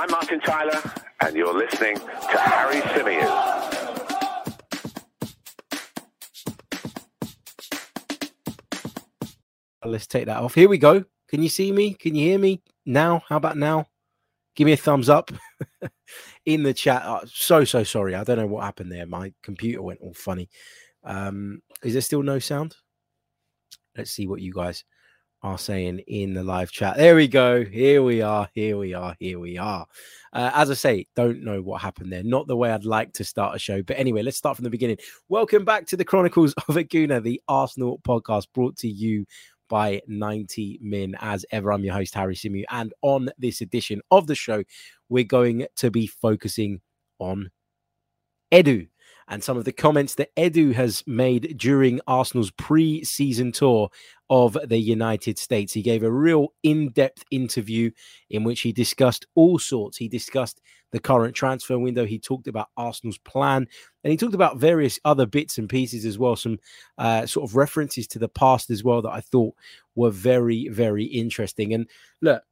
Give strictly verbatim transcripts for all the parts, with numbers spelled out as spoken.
I'm Martin Tyler, and you're listening to Harry Symeou. Let's take that off. Here we go. Can you see me? Can you hear me now? How about now? Give me a thumbs up in the chat. Oh, so, so sorry. I don't know what happened there. My computer went all funny. Um, is there still no sound? Let's see what you guys are saying in the live chat. There we go. Here we are. Here we are. Here we are. Uh, as I say, don't know what happened there. Not the way I'd like to start a show. But anyway, let's start from the beginning. Welcome back to the Chronicles of a Gunner, the Arsenal podcast brought to you by ninety min. As ever, I'm your host, Harry Symeou, and on this edition of the show, we're going to be focusing on Edu and some of the comments that Edu has made during Arsenal's pre-season tour of the United States. He gave a real in-depth interview in which he discussed all sorts. He discussed the current transfer window. He talked about Arsenal's plan, and he talked about various other bits and pieces as well. Some uh, sort of references to the past as well that I thought were very, very interesting. And look,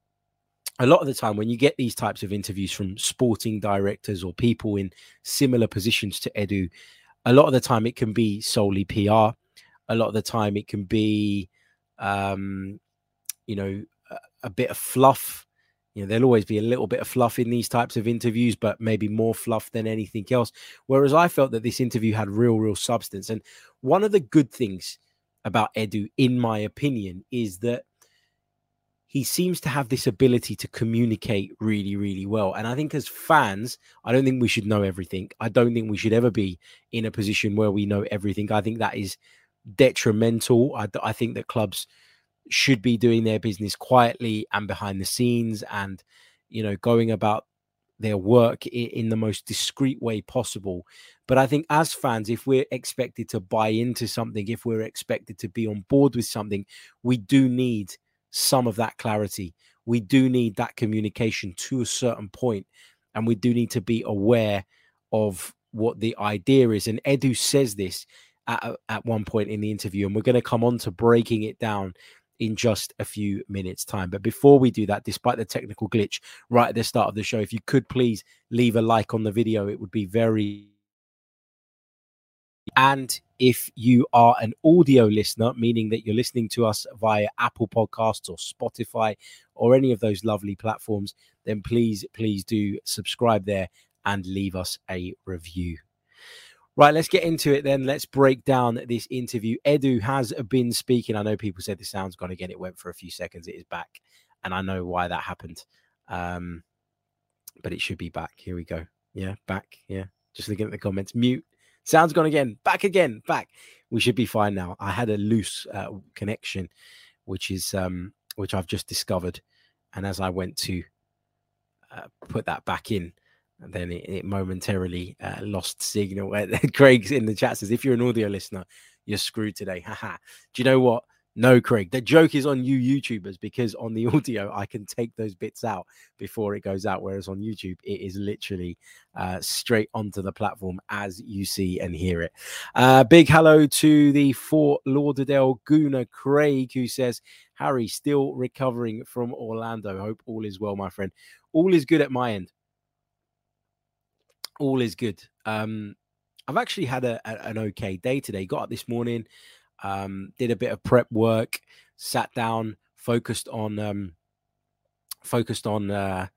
a lot of the time when you get these types of interviews from sporting directors or people in similar positions to Edu, a lot of the time it can be solely P R. A lot of the time it can be, um, you know, a, a bit of fluff. You know, there'll always be a little bit of fluff in these types of interviews, but maybe more fluff than anything else. Whereas I felt that this interview had real, real substance. And one of the good things about Edu, in my opinion, is that he seems to have this ability to communicate really, really well. And I think as fans, I don't think we should know everything. I don't think we should ever be in a position where we know everything. I think that is detrimental. I, I think that clubs should be doing their business quietly and behind the scenes and, you know, going about their work in, in the most discreet way possible. But I think as fans, if we're expected to buy into something, if we're expected to be on board with something, we do need some of that clarity. We do need that communication to a certain point, and we do need to be aware of what the idea is. And Edu says this at, at one point in the interview, and we're going to come on to breaking it down in just a few minutes time. But before we do that, despite the technical glitch right at the start of the show, if you could please leave a like on the video, it would be very. And if you are an audio listener, meaning that you're listening to us via Apple Podcasts or Spotify or any of those lovely platforms, then please, please do subscribe there and leave us a review. Right, let's get into it then. Let's break down this interview. Edu has been speaking. I know people said the sound's gone again. It went for a few seconds. It is back. And I know why that happened. Um, but it should be back. Here we go. Yeah, back. Yeah. Just looking at the comments. Mute. Sound's gone again, back again, back. We should be fine now. I had a loose uh, connection, which is um, which I've just discovered. And as I went to uh, put that back in, and then it, it momentarily uh, lost signal. Craig's in the chat says, if you're an audio listener, you're screwed today. Haha. Do you know what? No, Craig, the joke is on you YouTubers, because on the audio, I can take those bits out before it goes out. Whereas on YouTube, it is literally uh, straight onto the platform as you see and hear it. Uh, big hello to the Fort Lauderdale Gunner Craig, who says, Harry, still recovering from Orlando. Hope all is well, my friend. All is good at my end. All is good. Um, I've actually had a, a, an okay day today. Got up this morning. Um, did a bit of prep work, sat down, focused on um, focused on uh,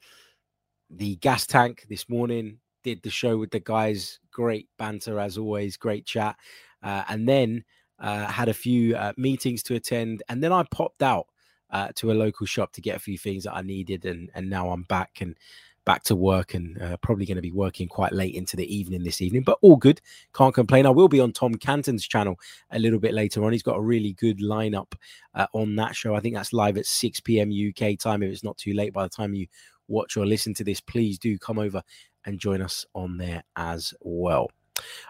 the gas tank this morning, did the show with the guys, great banter as always, great chat, uh, and then uh, had a few uh, meetings to attend, and then I popped out uh, to a local shop to get a few things that I needed, and, and now I'm back and back to work, and uh, probably going to be working quite late into the evening this evening, but all good. Can't complain. I will be on Tom Canton's channel a little bit later on. He's got a really good lineup uh, on that show. I think that's live at six p.m. U K time. If it's not too late by the time you watch or listen to this, please do come over and join us on there as well.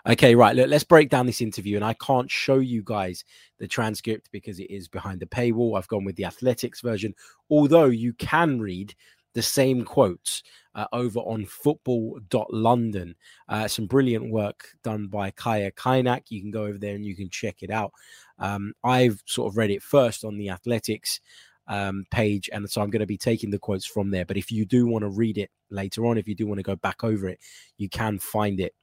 Okay, right. Look, let's break down this interview, and I can't show you guys the transcript because it is behind the paywall. I've gone with the Athletics version, although you can read the same quotes uh, over on football dot london. Uh, some brilliant work done by Kaya Kainak. You can go over there and you can check it out. Um, I've sort of read it first on the Athletics, um, page. And so I'm going to be taking the quotes from there. But if you do want to read it later on, if you do want to go back over it, you can find it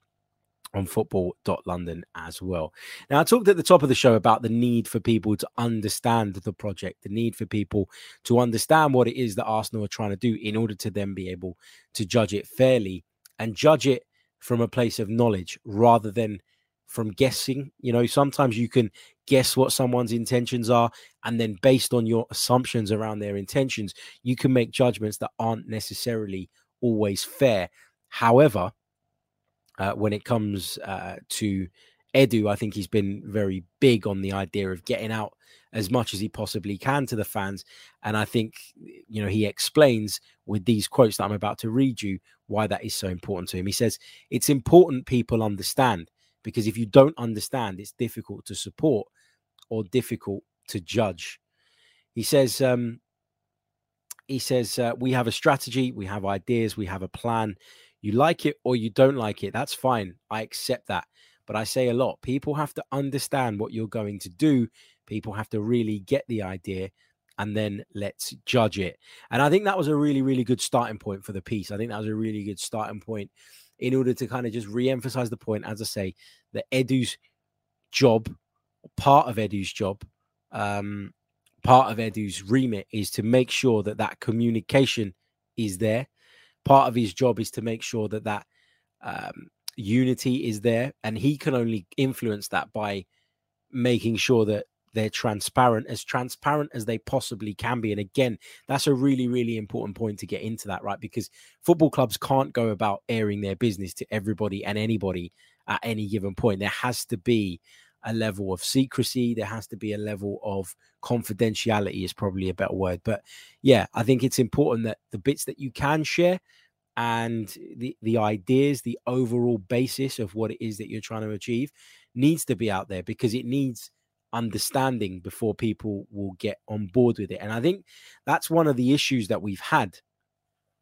on football dot london as well. Now, I talked at the top of the show about the need for people to understand the project, the need for people to understand what it is that Arsenal are trying to do in order to then be able to judge it fairly and judge it from a place of knowledge rather than from guessing. You know, sometimes you can guess what someone's intentions are, and then based on your assumptions around their intentions, you can make judgments that aren't necessarily always fair. However, uh, when it comes uh, to Edu, I think he's been very big on the idea of getting out as much as he possibly can to the fans. And I think, you know, he explains with these quotes that I'm about to read you why that is so important to him. He says, "It's important people understand, because if you don't understand, it's difficult to support or difficult to judge." He says, um, he says, uh, we have a strategy, we have ideas, we have a plan. You like it or you don't like it. That's fine. I accept that. But I say a lot, people have to understand what you're going to do. People have to really get the idea, and then let's judge it. And I think that was a really, really good starting point for the piece. I think that was a really good starting point in order to kind of just re-emphasize the point, as I say, that Edu's job, part of Edu's job, um, part of Edu's remit is to make sure that that communication is there. Part of his job is to make sure that that um, unity is there. And he can only influence that by making sure that they're transparent, as transparent as they possibly can be. And again, that's a really, really important point to get into that, right? Because football clubs can't go about airing their business to everybody and anybody at any given point. There has to be a level of secrecy. There has to be a level of confidentiality, is probably a better word. But yeah, I think it's important that the bits that you can share and the, the ideas, the overall basis of what it is that you're trying to achieve needs to be out there, because it needs understanding before people will get on board with it. And I think that's one of the issues that we've had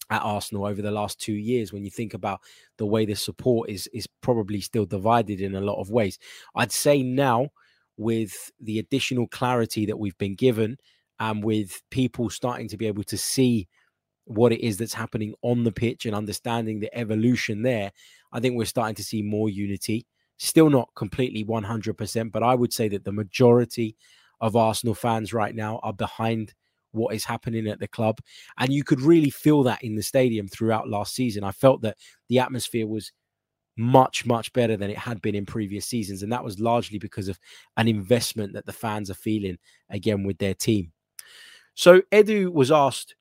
at Arsenal over the last two years. When you think about the way the support is, is probably still divided in a lot of ways. I'd say now, with the additional clarity that we've been given and with people starting to be able to see what it is that's happening on the pitch and understanding the evolution there, I think we're starting to see more unity. Still not completely one hundred percent, but I would say that the majority of Arsenal fans right now are behind what is happening at the club. And you could really feel that in the stadium throughout last season. I felt that the atmosphere was much, much better than it had been in previous seasons. And that was largely because of an investment that the fans are feeling again with their team. So Edu was asked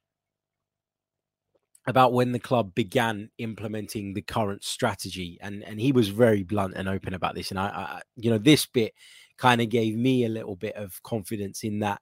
about when the club began implementing the current strategy. And, and he was very blunt and open about this. And I, I you know, this bit kind of gave me a little bit of confidence in that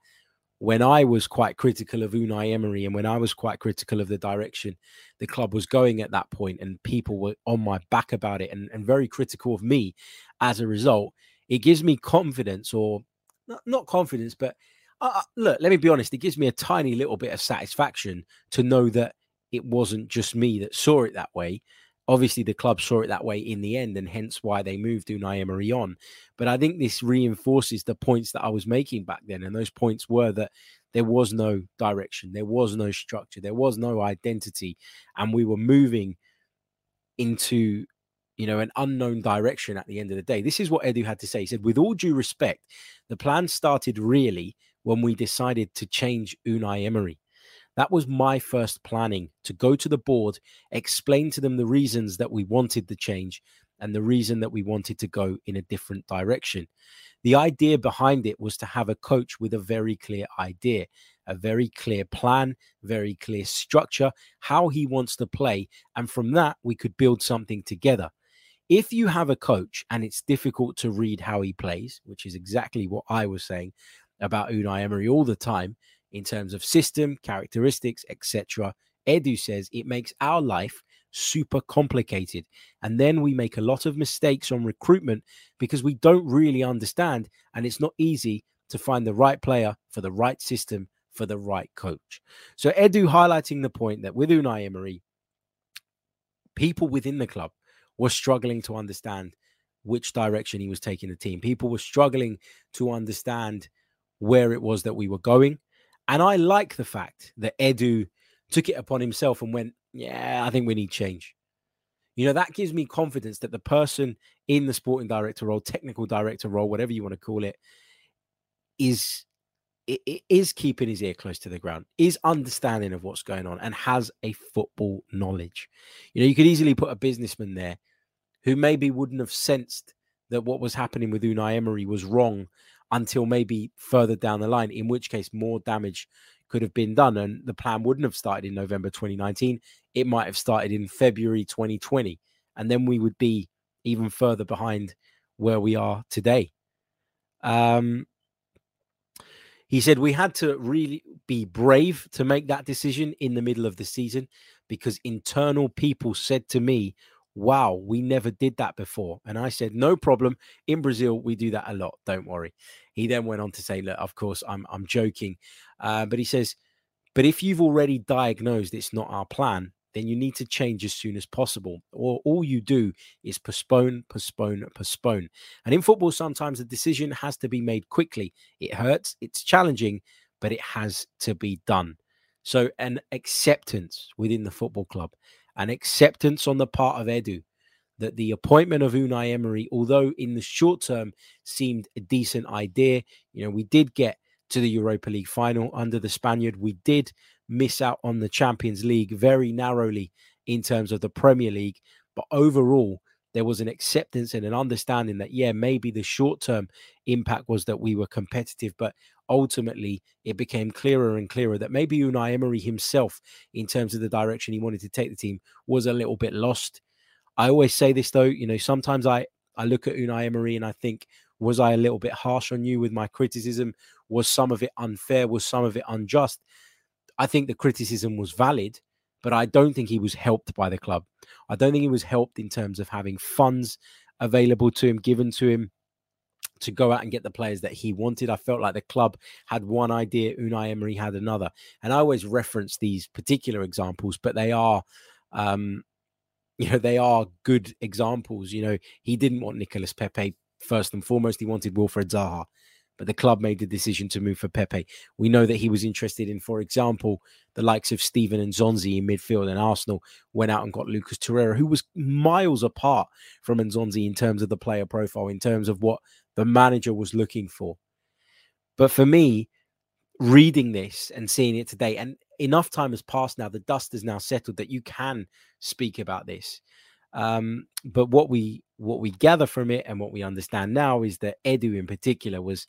when I was quite critical of Unai Emery and when I was quite critical of the direction the club was going at that point, and people were on my back about it and, and very critical of me as a result, it gives me confidence, or not, not confidence, but uh, look, let me be honest, it gives me a tiny little bit of satisfaction to know that it wasn't just me that saw it that way. Obviously, the club saw it that way in the end, and hence why they moved Unai Emery on. But I think this reinforces the points that I was making back then. And those points were that there was no direction, there was no structure, there was no identity. And we were moving into, you know, an unknown direction at the end of the day. This is what Edu had to say. He said, "With all due respect, the plan started really when we decided to change Unai Emery. That was my first planning, to go to the board, explain to them the reasons that we wanted the change and the reason that we wanted to go in a different direction. The idea behind it was to have a coach with a very clear idea, a very clear plan, very clear structure, how he wants to play. And from that, we could build something together. If you have a coach and it's difficult to read how he plays," which is exactly what I was saying about Unai Emery all the time, in terms of system, characteristics, et cetera, Edu says it makes our life super complicated. And then we make a lot of mistakes on recruitment because we don't really understand, and it's not easy to find the right player for the right system for the right coach." So Edu highlighting the point that with Unai Emery, people within the club were struggling to understand which direction he was taking the team. People were struggling to understand where it was that we were going. And I like the fact that Edu took it upon himself and went, yeah, I think we need change. You know, that gives me confidence that the person in the sporting director role, technical director role, whatever you want to call it, is, is keeping his ear close to the ground, is understanding of what's going on, and has a football knowledge. You know, you could easily put a businessman there who maybe wouldn't have sensed that what was happening with Unai Emery was wrong until maybe further down the line, in which case more damage could have been done. And the plan wouldn't have started in November twenty nineteen. It might have started in February twenty twenty. And then we would be even further behind where we are today. Um, he said we had to really be brave to make that decision in the middle of the season, because internal people said to me, wow, we never did that before. And I said, no problem. In Brazil, we do that a lot. Don't worry. He then went on to say, look, of course, I'm I'm joking. Uh, but he says, but if you've already diagnosed it's not our plan, then you need to change as soon as possible. Or all you do is postpone, postpone, postpone. And in football, sometimes a decision has to be made quickly. It hurts. It's challenging, but it has to be done. So an acceptance within the football club, an acceptance on the part of Edu that the appointment of Unai Emery, although in the short term seemed a decent idea, you know, we did get to the Europa League final under the Spaniard. We did miss out on the Champions League very narrowly in terms of the Premier League. But overall, there was an acceptance and an understanding that, yeah, maybe the short-term impact was that we were competitive, but ultimately it became clearer and clearer that maybe Unai Emery himself, in terms of the direction he wanted to take the team, was a little bit lost. I always say this though, you know, sometimes I, I look at Unai Emery and I think, was I a little bit harsh on you with my criticism? Was some of it unfair? Was some of it unjust? I think the criticism was valid, but I don't think he was helped by the club. I don't think he was helped in terms of having funds available to him, given to him to go out and get the players that he wanted. I felt like the club had one idea, Unai Emery had another. And I always reference these particular examples, but they are, um, you know, they are good examples. You know, he didn't want Nicolas Pepe first and foremost. He wanted Wilfred Zaha, but the club made the decision to move for Pepe. We know that he was interested in, for example, the likes of Steven Nzonzi in midfield, and Arsenal went out and got Lucas Torreira, who was miles apart from Nzonzi in terms of the player profile, in terms of what the manager was looking for. But for me, reading this and seeing it today, and enough time has passed now, the dust has now settled that you can speak about this. Um, but what we what we gather from it and what we understand now is that Edu in particular was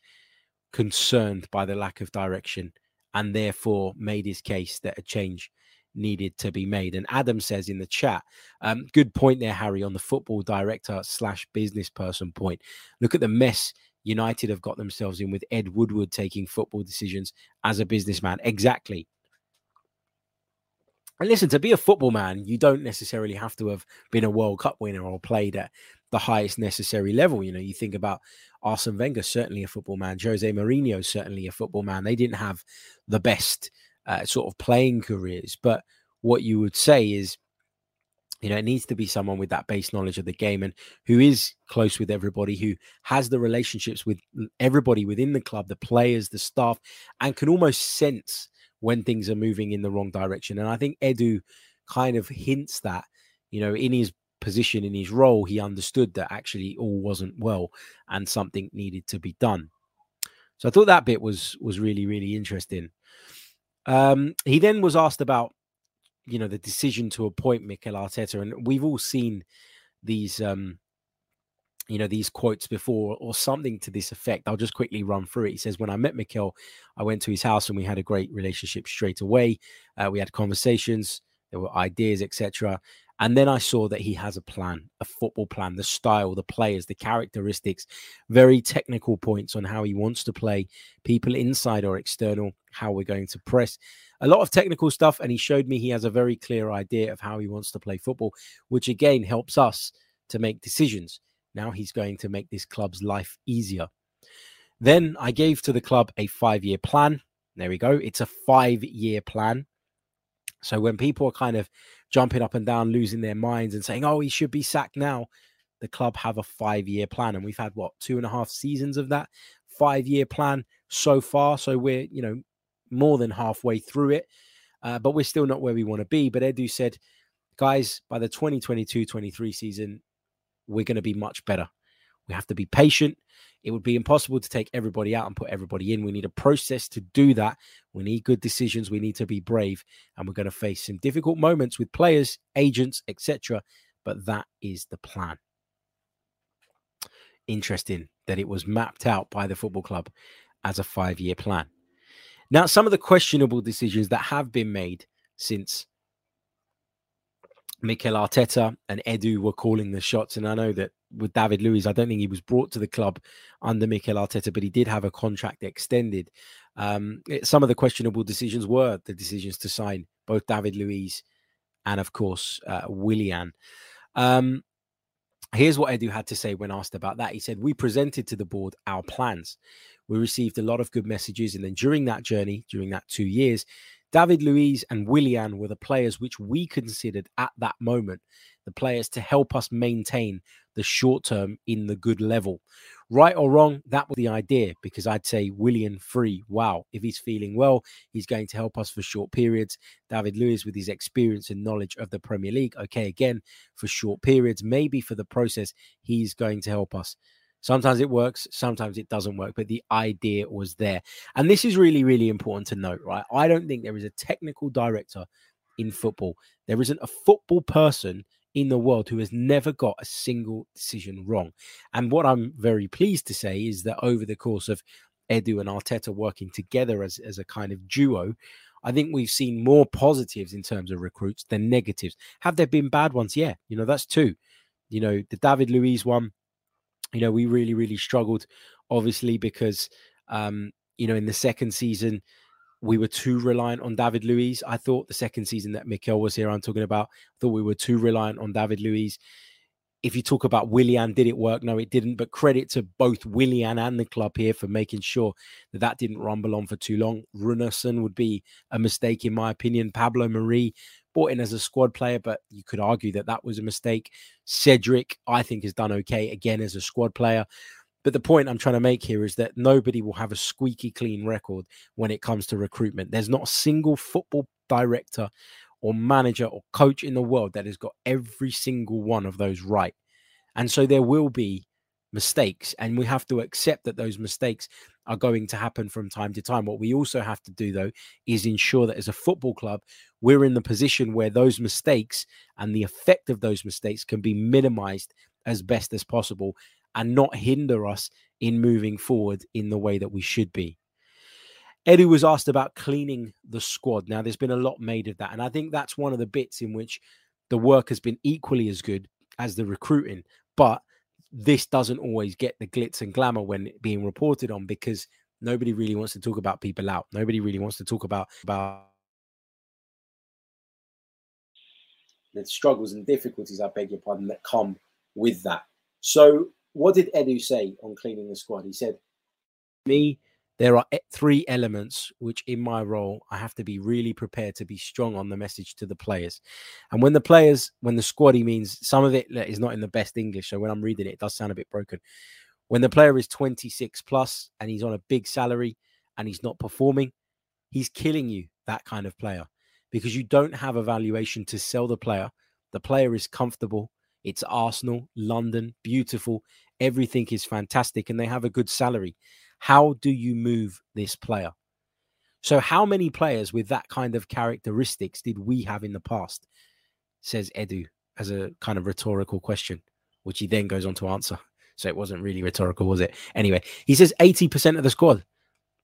concerned by the lack of direction and therefore made his case that a change needed to be made. And Adam says in the chat, um, good point there, Harry, on the football director slash business person point. Look at the mess United have got themselves in with Ed Woodward taking football decisions as a businessman. Exactly. And listen, to be a football man, you don't necessarily have to have been a World Cup winner or played at the highest necessary level. You know, you think about Arsene Wenger, certainly a football man. Jose Mourinho, certainly a football man. They didn't have the best uh, sort of playing careers. But what you would say is, you know, it needs to be someone with that base knowledge of the game and who is close with everybody, who has the relationships with everybody within the club, the players, the staff, and can almost sense when things are moving in the wrong direction. And I think Edu kind of hints that, you know, in his position, in his role, he understood that actually all wasn't well and something needed to be done. So I thought that bit was was really, really interesting. Um, he then was asked about, you know, the decision to appoint Mikel Arteta. And we've all seen these, um, you know, these quotes before or something to this effect. I'll just quickly run through it. He says, when I met Mikel, I went to his house and we had a great relationship straight away. Uh, we had conversations, there were ideas, et cetera. And then I saw that he has a plan, a football plan, the style, the players, the characteristics, very technical points on how he wants to play, people inside or external, how we're going to press. A lot of technical stuff. And he showed me he has a very clear idea of how he wants to play football, which again helps us to make decisions. Now he's going to make this club's life easier. Then I gave to the club a five-year plan. There we go. It's a five-year plan. So when people are kind of jumping up and down, losing their minds and saying, oh, he should be sacked now, the club have a five-year plan. And we've had, what, two and a half seasons of that five-year plan so far. So we're, you know, more than halfway through it, uh, but we're still not where we want to be. But Edu said, guys, by the twenty twenty-two twenty-three season, we're going to be much better. We have to be patient. It would be impossible to take everybody out and put everybody in. We need a process to do that. We need good decisions. We need to be brave. And we're going to face some difficult moments with players, agents, et cetera. But that is the plan. Interesting that it was mapped out by the football club as a five-year plan. Now, some of the questionable decisions that have been made since Mikel Arteta and Edu were calling the shots. And I know that with David Luiz, I don't think he was brought to the club under Mikel Arteta, but he did have a contract extended. Um, it, some of the questionable decisions were the decisions to sign both David Luiz and, of course, uh, Willian. Um, here's what Edu had to say when asked about that. He said, we presented to the board our plans. We received a lot of good messages. And then during that journey, during that two years, David Luiz and Willian were the players which we considered at that moment, the players to help us maintain the short term in the good level. Right or wrong, that was the idea, because I'd say Willian free. Wow. If he's feeling well, he's going to help us for short periods. David Luiz with his experience and knowledge of the Premier League. Okay, again, for short periods, maybe for the process, he's going to help us. Sometimes it works, sometimes it doesn't work, but the idea was there. And this is really, really important to note, right? I don't think there is a technical director in football. There isn't a football person in the world who has never got a single decision wrong. And what I'm very pleased to say is that over the course of Edu and Arteta working together as, as a kind of duo, I think we've seen more positives in terms of recruits than negatives. Have there been bad ones? Yeah, you know, that's two. You know, the David Luiz one, you know, we really, really struggled, obviously, because, um, you know, in the second season, we were too reliant on David Luiz. I thought the second season that Mikel was here, I'm talking about, I thought we were too reliant on David Luiz. If you talk about Willian, did it work? No, it didn't. But credit to both Willian and the club here for making sure that that didn't rumble on for too long. Runarsson would be a mistake, in my opinion. Pablo Marie brought in as a squad player, but you could argue that that was a mistake. Cedric, I think, has done okay, again, as a squad player. But the point I'm trying to make here is that nobody will have a squeaky clean record when it comes to recruitment. There's not a single football director or manager or coach in the world that has got every single one of those right. And so there will be mistakes, and we have to accept that those mistakes are going to happen from time to time. What we also have to do, though, is ensure that as a football club, we're in the position where those mistakes and the effect of those mistakes can be minimized as best as possible and not hinder us in moving forward in the way that we should be. Edu was asked about cleaning the squad. Now, there's been a lot made of that. And I think that's one of the bits in which the work has been equally as good as the recruiting. But this doesn't always get the glitz and glamour when being reported on, because nobody really wants to talk about people out. Nobody really wants to talk about, about the struggles and difficulties, I beg your pardon, that come with that. So what did Edu say on cleaning the squad? He said, me... There are three elements which in my role, I have to be really prepared to be strong on the message to the players. And when the players, when the squad, he means some of it is not in the best English. So when I'm reading it, it does sound a bit broken. When the player is twenty-six plus and he's on a big salary and he's not performing, he's killing you, that kind of player, because you don't have a valuation to sell the player. The player is comfortable. It's Arsenal, London, beautiful. Everything is fantastic and they have a good salary. How do you move this player? So how many players with that kind of characteristics did we have in the past? Says Edu as a kind of rhetorical question, which he then goes on to answer. So it wasn't really rhetorical, was it? Anyway, he says eighty percent of the squad.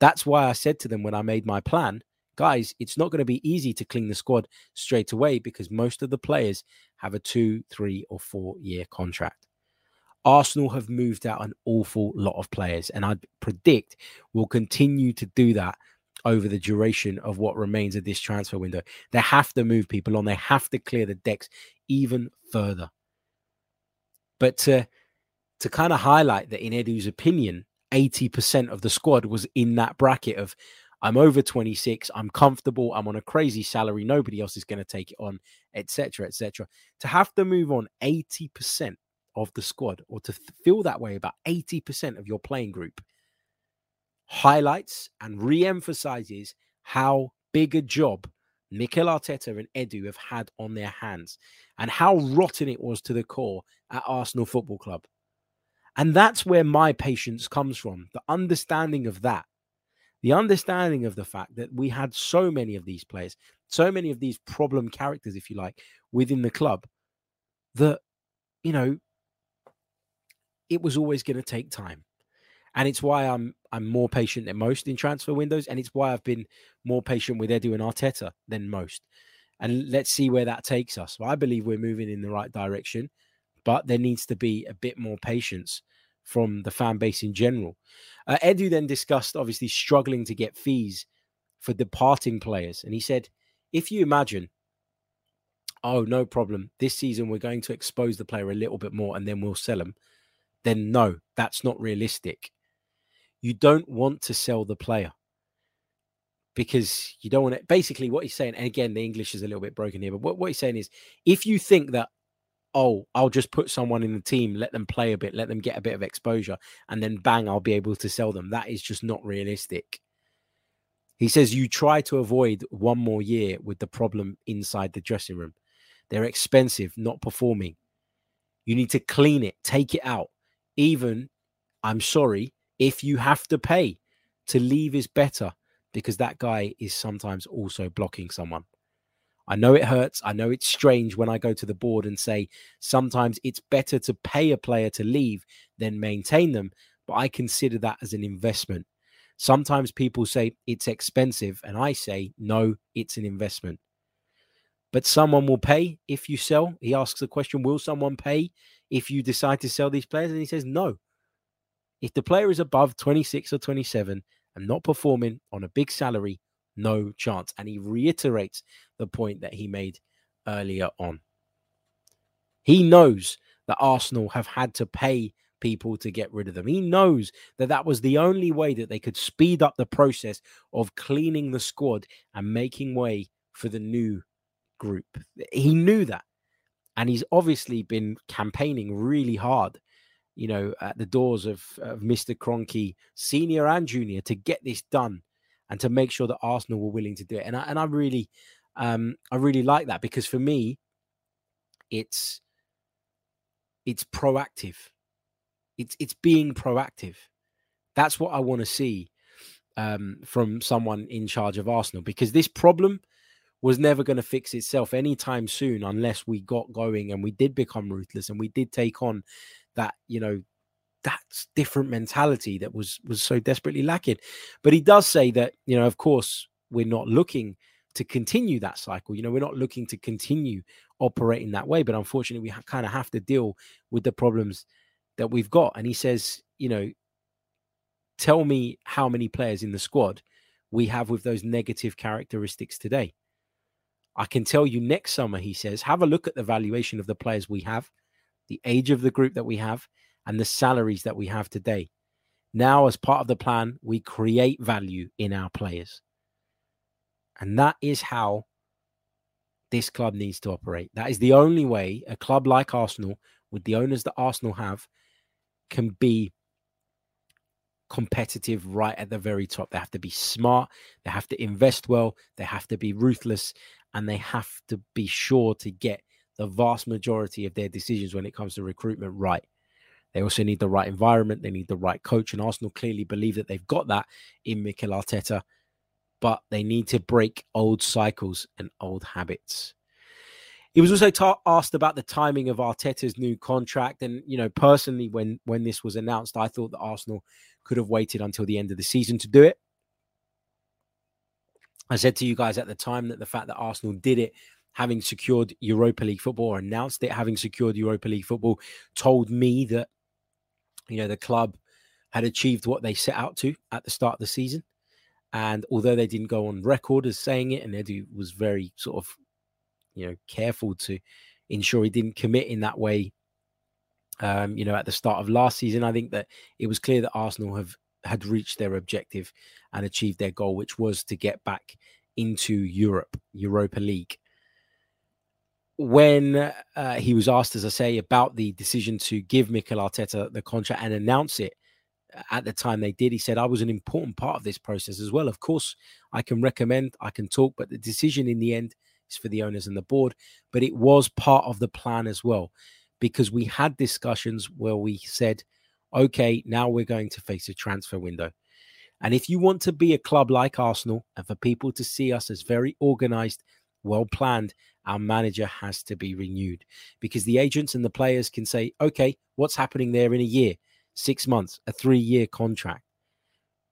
That's why I said to them when I made my plan, guys, it's not going to be easy to clean the squad straight away because most of the players have a two, three or four year contract. Arsenal have moved out an awful lot of players, and I predict will continue to do that over the duration of what remains of this transfer window. They have to move people on. They have to clear the decks even further. But to, to kind of highlight that in Edu's opinion, eighty percent of the squad was in that bracket of I'm over twenty-six, I'm comfortable, I'm on a crazy salary, nobody else is going to take it on, et cetera, et cetera. To have to move on eighty percent of the squad, or to feel that way about eighty percent of your playing group, highlights and re-emphasizes how big a job Mikel Arteta and Edu have had on their hands and how rotten it was to the core at Arsenal Football Club. And that's where my patience comes from, the understanding of that, the understanding of the fact that we had so many of these players, so many of these problem characters, if you like, within the club that, you know, it was always going to take time. And it's why I'm I'm more patient than most in transfer windows. And it's why I've been more patient with Edu and Arteta than most. And let's see where that takes us. Well, I believe we're moving in the right direction, but there needs to be a bit more patience from the fan base in general. Uh, Edu then discussed, obviously, struggling to get fees for departing players. And he said, if you imagine, oh, no problem, this season we're going to expose the player a little bit more and then we'll sell him, then no, that's not realistic. You don't want to sell the player because you don't want it. Basically, what he's saying, and again, the English is a little bit broken here, but what, what he's saying is, if you think that, oh, I'll just put someone in the team, let them play a bit, let them get a bit of exposure, and then bang, I'll be able to sell them, that is just not realistic. He says you try to avoid one more year with the problem inside the dressing room. They're expensive, not performing. You need to clean it, take it out. Even, I'm sorry, if you have to pay, to leave is better because that guy is sometimes also blocking someone. I know it hurts. I know it's strange when I go to the board and say sometimes it's better to pay a player to leave than maintain them, but I consider that as an investment. Sometimes people say it's expensive, and I say, no, it's an investment. But someone will pay if you sell. He asks the question, will someone pay if you decide to sell these players? And he says, no. If the player is above twenty-six or twenty-seven and not performing on a big salary, no chance. And he reiterates the point that he made earlier on. He knows that Arsenal have had to pay people to get rid of them. He knows that that was the only way that they could speed up the process of cleaning the squad and making way for the new group. He knew that. And he's obviously been campaigning really hard, you know, at the doors of, of Mister Kroenke, senior and junior, to get this done and to make sure that Arsenal were willing to do it. And I, and I really, um, I really like that because for me, it's, it's proactive. It's, it's being proactive. That's what I want to see um, from someone in charge of Arsenal, because this problem was never going to fix itself anytime soon unless we got going and we did become ruthless and we did take on that, you know, that different mentality that was was so desperately lacking. But he does say that, you know, of course, we're not looking to continue that cycle. You know, we're not looking to continue operating that way. But unfortunately, we ha- kind of have to deal with the problems that we've got. And he says, you know, tell me how many players in the squad we have with those negative characteristics today. I can tell you next summer, he says, have a look at the valuation of the players we have, the age of the group that we have, and the salaries that we have today. Now, as part of the plan, we create value in our players. And that is how this club needs to operate. That is the only way a club like Arsenal, with the owners that Arsenal have, can be competitive right at the very top. They have to be smart. They have to invest well. They have to be ruthless. And they have to be sure to get the vast majority of their decisions when it comes to recruitment right. They also need the right environment. They need the right coach. And Arsenal clearly believe that they've got that in Mikel Arteta. But they need to break old cycles and old habits. He was also ta- asked about the timing of Arteta's new contract. And, you know, personally, when, when this was announced, I thought that Arsenal could have waited until the end of the season to do it. I said to you guys at the time that the fact that Arsenal did it, having secured Europa League football, or announced it having secured Europa League football, told me that, you know, the club had achieved what they set out to at the start of the season. And although they didn't go on record as saying it, and Edu was very sort of, you know, careful to ensure he didn't commit in that way, um, you know, at the start of last season, I think that it was clear that Arsenal have had reached their objective and achieved their goal, which was to get back into Europe, Europa League. When uh, he was asked, as I say, about the decision to give Mikel Arteta the contract and announce it at the time they did, he said, I was an important part of this process as well. Of course, I can recommend, I can talk, but the decision in the end is for the owners and the board. But it was part of the plan as well, because we had discussions where we said, okay, now we're going to face a transfer window. And if you want to be a club like Arsenal and for people to see us as very organized, well-planned, our manager has to be renewed, because the agents and the players can say, okay, what's happening there in a year, six months, a three-year contract?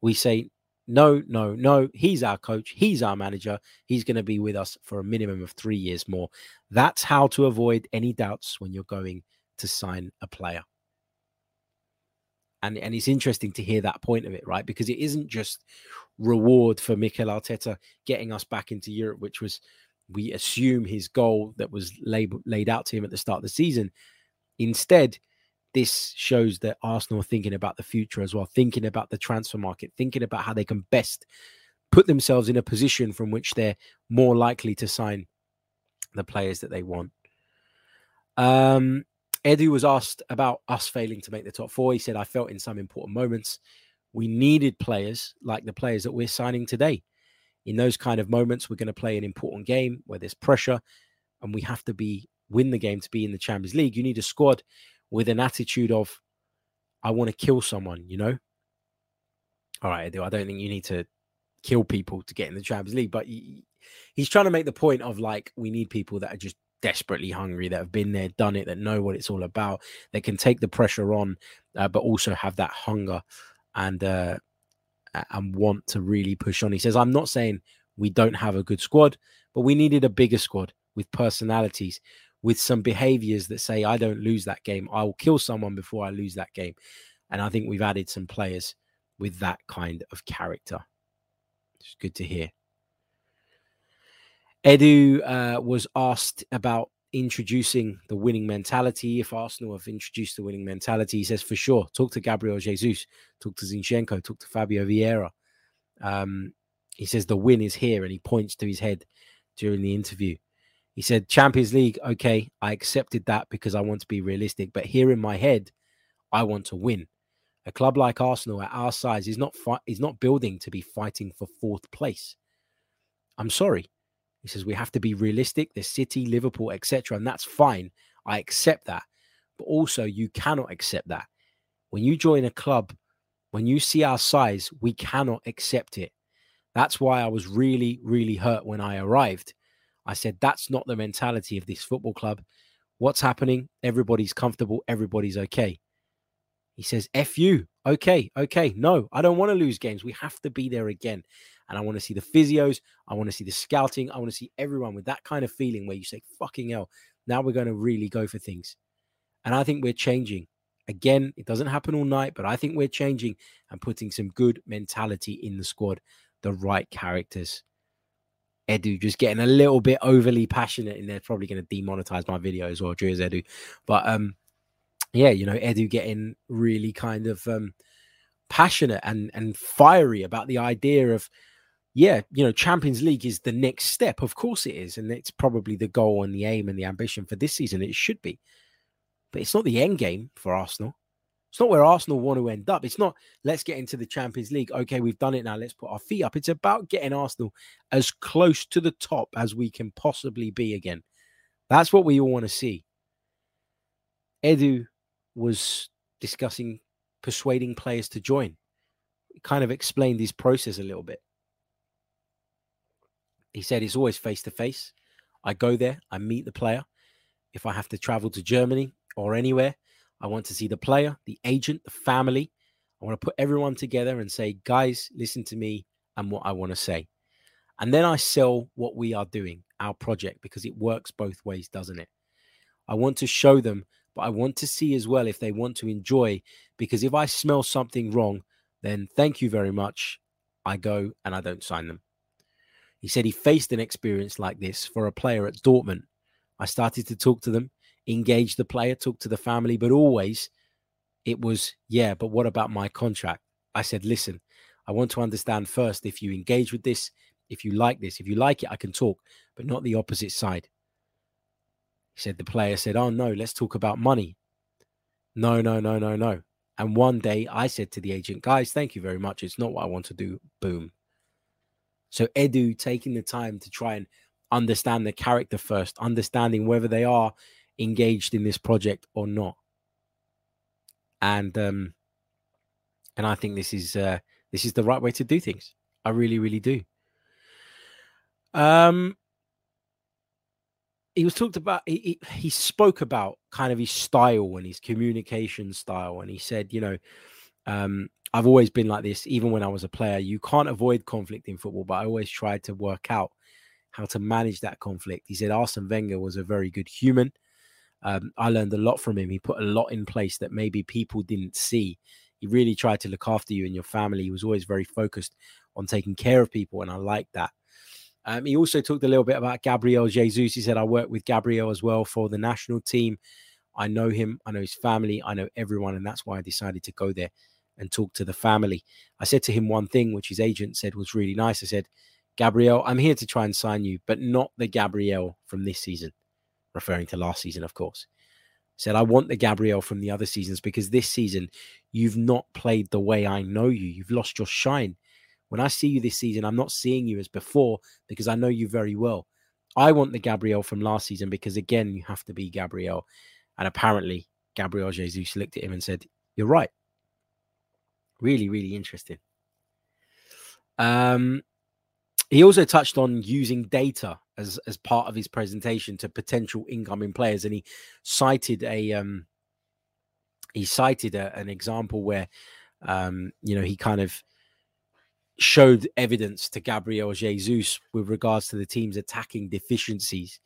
We say, no, no, no, he's our coach, he's our manager, he's going to be with us for a minimum of three years more. That's how to avoid any doubts when you're going to sign a player. And, and it's interesting to hear that point of it, right? Because it isn't just reward for Mikel Arteta getting us back into Europe, which was, we assume, his goal that was labeled, laid out to him at the start of the season. Instead, this shows that Arsenal are thinking about the future as well, thinking about the transfer market, thinking about how they can best put themselves in a position from which they're more likely to sign the players that they want. Um, Edu was asked about us failing to make the top four. He said, I felt in some important moments we needed players like the players that we're signing today. In those kind of moments, we're going to play an important game where there's pressure and we have to be win the game to be in the Champions League. You need a squad with an attitude of, I want to kill someone, you know? All right, Edu, I don't think you need to kill people to get in the Champions League, but he's trying to make the point of, like, we need people that are just desperately hungry, that have been there, done it, that know what it's all about, that can take the pressure on, uh, but also have that hunger and uh, and want to really push on. He says, I'm not saying we don't have a good squad, but we needed a bigger squad with personalities, with some behaviors that say, I don't lose that game, I will kill someone before I lose that game. And I think we've added some players with that kind of character. It's good to hear. Edu uh, was asked about introducing the winning mentality. If Arsenal have introduced the winning mentality, he says, for sure. Talk to Gabriel Jesus, talk to Zinchenko, talk to Fabio Vieira. Um, he says, the win is here, and he points to his head during the interview. He said, Champions League, okay, I accepted that because I want to be realistic. But here in my head, I want to win. A club like Arsenal at our size is not fi- is not building to be fighting for fourth place. I'm sorry. He says, we have to be realistic. There's City, Liverpool, et cetera. And that's fine. I accept that. But also, you cannot accept that. When you join a club, when you see our size, we cannot accept it. That's why I was really, really hurt when I arrived. I said, that's not the mentality of this football club. What's happening? Everybody's comfortable. Everybody's okay. He says, F you. Okay, okay. No, I don't want to lose games. We have to be there again. And I want to see the physios. I want to see the scouting. I want to see everyone with that kind of feeling where you say, fucking hell, now we're going to really go for things. And I think we're changing. Again, it doesn't happen all night, but I think we're changing and putting some good mentality in the squad, the right characters. Edu just getting a little bit overly passionate, and they're probably going to demonetize my video as well. Cheers, Edu. But um, yeah, you know, Edu getting really kind of um, passionate and, and fiery about the idea of, yeah, you know, Champions League is the next step. Of course it is. And it's probably the goal and the aim and the ambition for this season. It should be. But it's not the end game for Arsenal. It's not where Arsenal want to end up. It's not, let's get into the Champions League. Okay, we've done it now. Let's put our feet up. It's about getting Arsenal as close to the top as we can possibly be again. That's what we all want to see. Edu was discussing persuading players to join. He kind of explained his process a little bit. He said, it's always face-to-face. I go there. I meet the player. If I have to travel to Germany or anywhere, I want to see the player, the agent, the family. I want to put everyone together and say, guys, listen to me and what I want to say. And then I sell what we are doing, our project, because it works both ways, doesn't it? I want to show them, but I want to see as well if they want to enjoy, because if I smell something wrong, then thank you very much. I go and I don't sign them. He said he faced an experience like this for a player at Dortmund. I started to talk to them, engage the player, talk to the family, but always it was, yeah, but what about my contract? I said, listen, I want to understand first if you engage with this, if you like this, if you like it, I can talk, but not the opposite side. He said, the player said, oh no, let's talk about money. No, no, no, no, no. And one day I said to the agent, guys, thank you very much. It's not what I want to do. Boom. So Edu taking the time to try and understand the character first, understanding whether they are engaged in this project or not. And um, and I think this is uh, this is the right way to do things. I really, really do. Um, he was talked about. He, he he spoke about kind of his style and his communication style, and he said, you know, um, I've always been like this, even when I was a player. You can't avoid conflict in football, but I always tried to work out how to manage that conflict. He said Arsene Wenger was a very good human. Um, I learned a lot from him. He put a lot in place that maybe people didn't see. He really tried to look after you and your family. He was always very focused on taking care of people, and I like that. Um, he also talked a little bit about Gabriel Jesus. He said, I work with Gabriel as well for the national team. I know him. I know his family. I know everyone, and that's why I decided to go there and talk to the family. I said to him one thing, which his agent said was really nice. I said, Gabriel, I'm here to try and sign you, but not the Gabriel from this season. Referring to last season, of course. Said, I want the Gabriel from the other seasons, because this season you've not played the way I know you. You've lost your shine. When I see you this season, I'm not seeing you as before because I know you very well. I want the Gabriel from last season because, again, you have to be Gabriel. And apparently, Gabriel Jesus looked at him and said, you're right. Really, really interesting. Um, he also touched on using data as as part of his presentation to potential incoming players. And he cited a, um, he cited a, an example where, um, you know, he kind of showed evidence to Gabriel Jesus with regards to the team's attacking deficiencies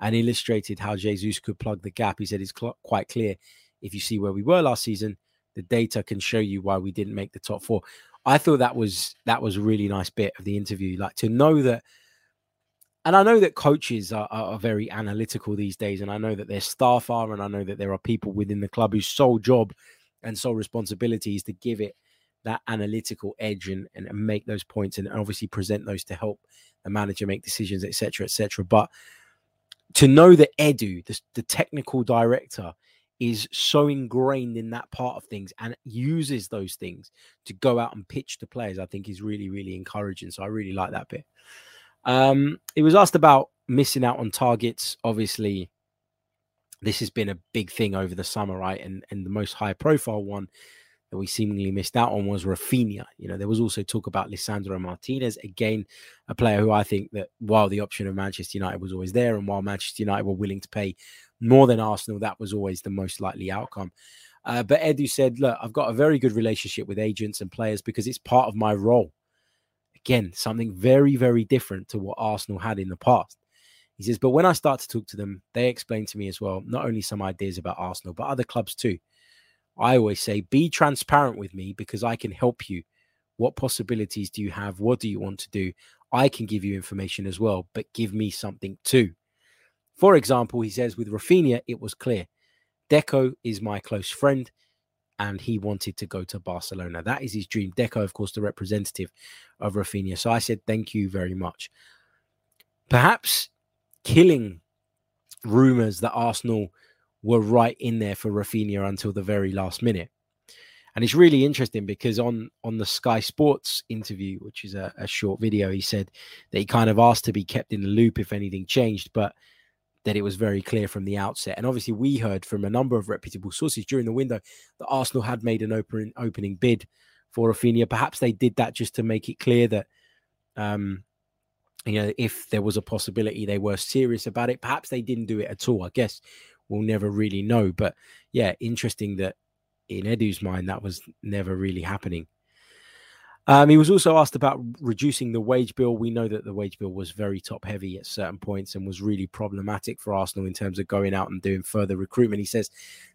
and illustrated how Jesus could plug the gap. He said, it's cl- quite clear. If you see where we were last season, the data can show you why we didn't make the top four. I thought that was, that was a really nice bit of the interview, like to know that. And I know that coaches are, are very analytical these days, and I know that their staff are, and I know that there are people within the club whose sole job and sole responsibility is to give it that analytical edge and, and make those points and obviously present those to help the manager make decisions, et cetera, et cetera. But to know that Edu, the, the technical director, is so ingrained in that part of things and uses those things to go out and pitch to players, I think is really, really encouraging. So I really like that bit. Um, he was asked about missing out on targets. Obviously, this has been a big thing over the summer, right? And and the most high-profile one that we seemingly missed out on was Rafinha. You know, there was also talk about Lisandro Martinez, again, a player who I think that while the option of Manchester United was always there, and while Manchester United were willing to pay more than Arsenal, that was always the most likely outcome. Uh, but Edu said, look, I've got a very good relationship with agents and players because it's part of my role. Again, something very, very different to what Arsenal had in the past. He says, but when I start to talk to them, they explain to me as well, not only some ideas about Arsenal, but other clubs too. I always say, be transparent with me because I can help you. What possibilities do you have? What do you want to do? I can give you information as well, but give me something too. For example, he says, with Rafinha, it was clear. Deco is my close friend, and he wanted to go to Barcelona. That is his dream. Deco, of course, the representative of Rafinha. So I said, thank you very much. Perhaps killing rumours that Arsenal were right in there for Rafinha until the very last minute. And it's really interesting because on, on the Sky Sports interview, which is a, a short video, he said that he kind of asked to be kept in the loop if anything changed, but that it was very clear from the outset. And obviously we heard from a number of reputable sources during the window that Arsenal had made an open, opening bid for Rafinha. Perhaps they did that just to make it clear that, um, you know, if there was a possibility they were serious about it. Perhaps they didn't do it at all. I guess we'll never really know. But yeah, interesting that in Edu's mind, that was never really happening. Um, he was also asked about reducing the wage bill. We know that the wage bill was very top heavy at certain points and was really problematic for Arsenal in terms of going out and doing further recruitment. He says,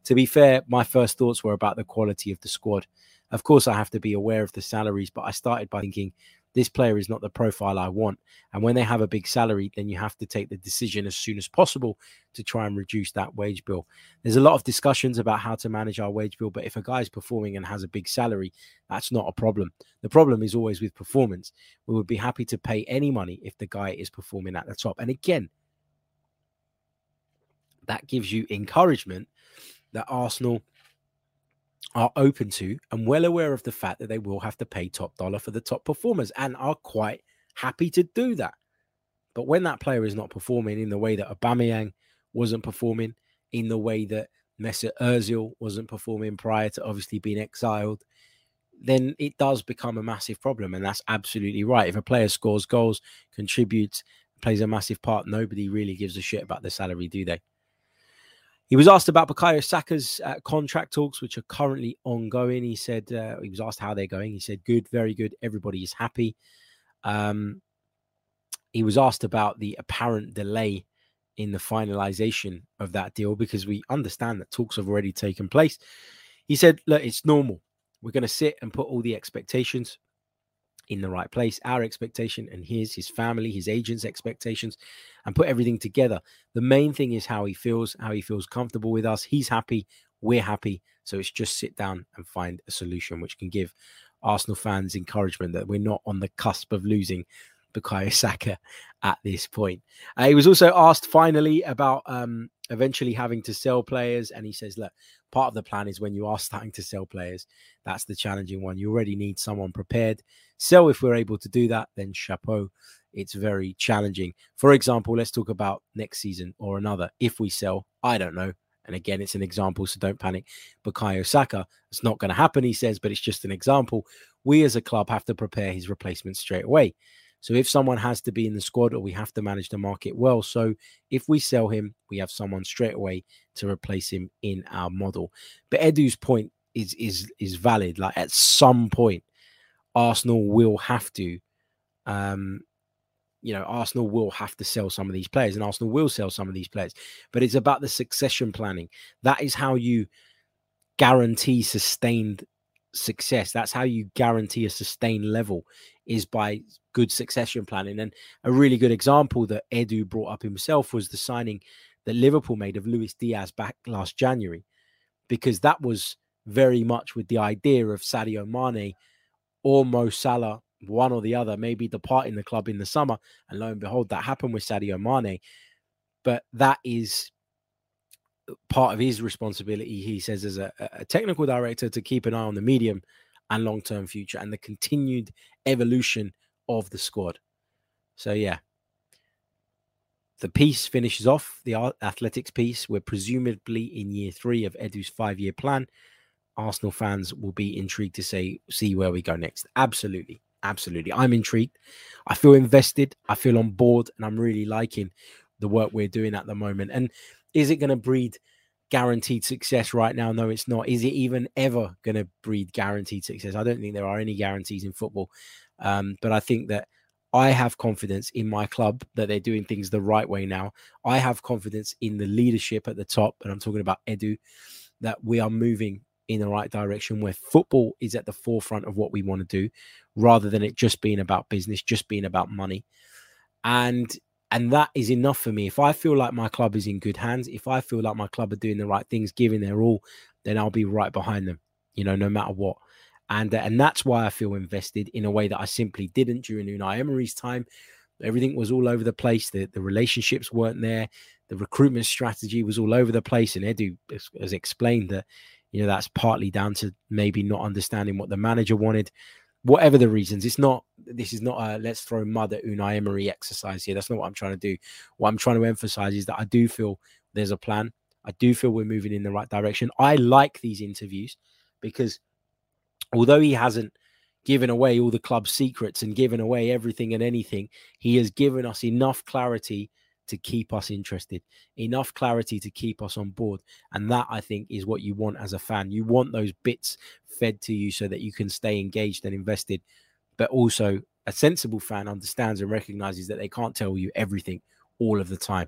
to be fair, my first thoughts were about the quality of the squad. Of course, I have to be aware of the salaries, but I started by thinking this player is not the profile I want. And when they have a big salary, then you have to take the decision as soon as possible to try and reduce that wage bill. There's a lot of discussions about how to manage our wage bill, but if a guy's performing and has a big salary, that's not a problem. The problem is always with performance. We would be happy to pay any money if the guy is performing at the top. And again, that gives you encouragement that Arsenal are open to and well aware of the fact that they will have to pay top dollar for the top performers and are quite happy to do that. But when that player is not performing in the way that Aubameyang wasn't performing, in the way that Mesut Ozil wasn't performing prior to obviously being exiled, then it does become a massive problem. And that's absolutely right. If a player scores goals, contributes, plays a massive part, nobody really gives a shit about the salary, do they? He was asked about Bukayo Saka's uh, contract talks, which are currently ongoing. He said, uh, he was asked how they're going. He said, good, very good. Everybody is happy. Um, he was asked about the apparent delay in the finalization of that deal, because we understand that talks have already taken place. He said, look, it's normal. We're going to sit and put all the expectations in the right place, our expectation and his, his family, his agent's expectations, and put everything together. The main thing is how he feels, how he feels comfortable with us. He's happy. We're happy. So it's just sit down and find a solution, which can give Arsenal fans encouragement that we're not on the cusp of losing Bukayo Saka at this point. Uh, he was also asked finally about um, eventually having to sell players. And he says, look, part of the plan is when you are starting to sell players, that's the challenging one. You already need someone prepared. Sell if we're able to do that, then chapeau. It's very challenging. For example, let's talk about next season or another. If we sell, I don't know. And again, it's an example, so don't panic. Bukayo Saka, it's not going to happen, he says, but it's just an example. We as a club have to prepare his replacement straight away. So if someone has to be in the squad, or we have to manage the market well, so if we sell him, we have someone straight away to replace him in our model. But Edu's point is is is valid. Like, at some point, Arsenal will have to, um, you know, Arsenal will have to sell some of these players, and Arsenal will sell some of these players. But it's about the succession planning. That is how you guarantee sustained success. That's how you guarantee a sustained level, is by good succession planning. And a really good example that Edu brought up himself was the signing that Liverpool made of Luis Diaz back last January, because that was very much with the idea of Sadio Mane or Mo Salah, one or the other, maybe departing the club in the summer. And lo and behold, that happened with Sadio Mane. But that is part of his responsibility, he says, as a, a technical director, to keep an eye on the medium and long-term future and the continued evolution of the squad. So, yeah, the piece finishes off, the athletics piece. We're presumably in year three of Edu's five-year plan. Arsenal fans will be intrigued to say, see where we go next. Absolutely. Absolutely. I'm intrigued. I feel invested. I feel on board, and I'm really liking the work we're doing at the moment. And is it going to breed guaranteed success right now? No, it's not. Is it even ever going to breed guaranteed success? I don't think there are any guarantees in football. Um, but I think that I have confidence in my club that they're doing things the right way now. I have confidence in the leadership at the top, and I'm talking about Edu, that we are moving in the right direction where football is at the forefront of what we want to do, rather than it just being about business, just being about money. And And that is enough for me. If I feel like my club is in good hands, if I feel like my club are doing the right things, giving their all, then I'll be right behind them, you know, no matter what. And uh, and that's why I feel invested in a way that I simply didn't during Unai Emery's time. Everything was all over the place. The, the relationships weren't there. The recruitment strategy was all over the place. And Edu has explained that, you know, that's partly down to maybe not understanding what the manager wanted. Whatever the reasons, it's not, this is not a let's throw mud at Unai Emery exercise here. That's not what I'm trying to do. What I'm trying to emphasize is that I do feel there's a plan. I do feel we're moving in the right direction. I like these interviews because although he hasn't given away all the club's secrets and given away everything and anything, he has given us enough clarity to keep us interested, enough clarity to keep us on board. And that, I think, is what you want as a fan. You want those bits fed to you so that you can stay engaged and invested. But also, a sensible fan understands and recognizes that they can't tell you everything all of the time.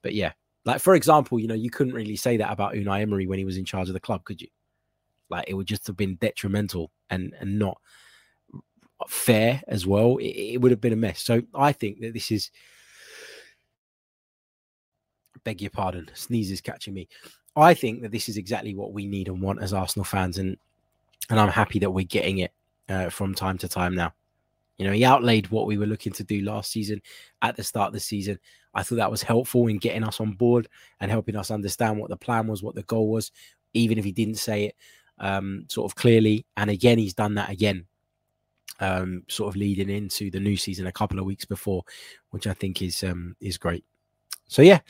But yeah, like, for example, you know, you couldn't really say that about Unai Emery when he was in charge of the club, could you? Like, it would just have been detrimental and, and not fair as well. It, it would have been a mess. So I think that this is... Beg your pardon, sneeze is catching me. I think that this is exactly what we need and want as Arsenal fans, and and I'm happy that we're getting it uh, from time to time now. You know, he outlaid what we were looking to do last season at the start of the season. I thought that was helpful in getting us on board and helping us understand what the plan was, what the goal was, even if he didn't say it. um, sort of clearly. And again, he's done that again, um, sort of leading into the new season a couple of weeks before, which I think is um, is great. So, yeah,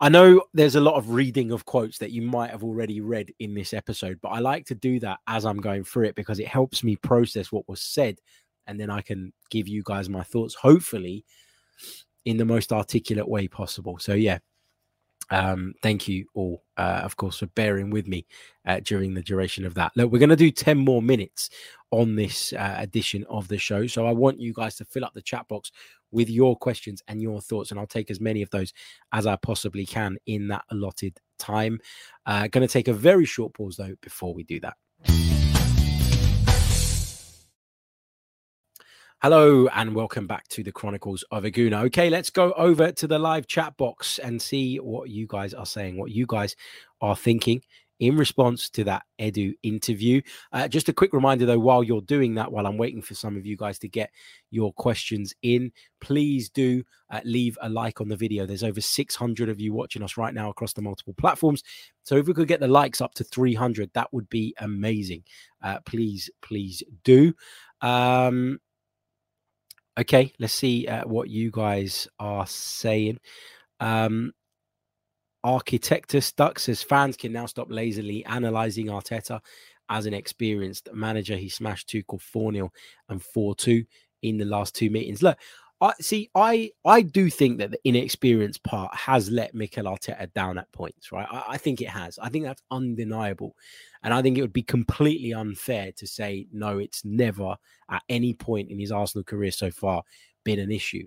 I know there's a lot of reading of quotes that you might have already read in this episode, but I like to do that as I'm going through it because it helps me process what was said. And then I can give you guys my thoughts, hopefully in the most articulate way possible. So, yeah, um, thank you all, uh, of course, for bearing with me uh, during the duration of that. Look, we're going to do ten more minutes on this uh, edition of the show. So I want you guys to fill up the chat box with your questions and your thoughts, and I'll take as many of those as I possibly can in that allotted time. Uh, going to take a very short pause, though, before we do that. Hello and welcome back to the Chronicles of a Gunner. Okay, let's go over to the live chat box and see what you guys are saying, what you guys are thinking in response to that Edu interview. Uh, just a quick reminder, though, while you're doing that, while I'm waiting for some of you guys to get your questions in, please do uh, leave a like on the video. There's over six hundred of you watching us right now across the multiple platforms. So if we could get the likes up to three hundred, that would be amazing. Uh, please, please do. Um, Okay, let's see uh, what you guys are saying. Um, Architectus Duck says, fans can now stop lazily analysing Arteta as an experienced manager. He smashed Tuchel four nil and four two in the last two meetings. Look, I see, I, I do think that the inexperience part has let Mikel Arteta down at points, right? I, I think it has. I think that's undeniable. And I think it would be completely unfair to say, no, it's never at any point in his Arsenal career so far been an issue.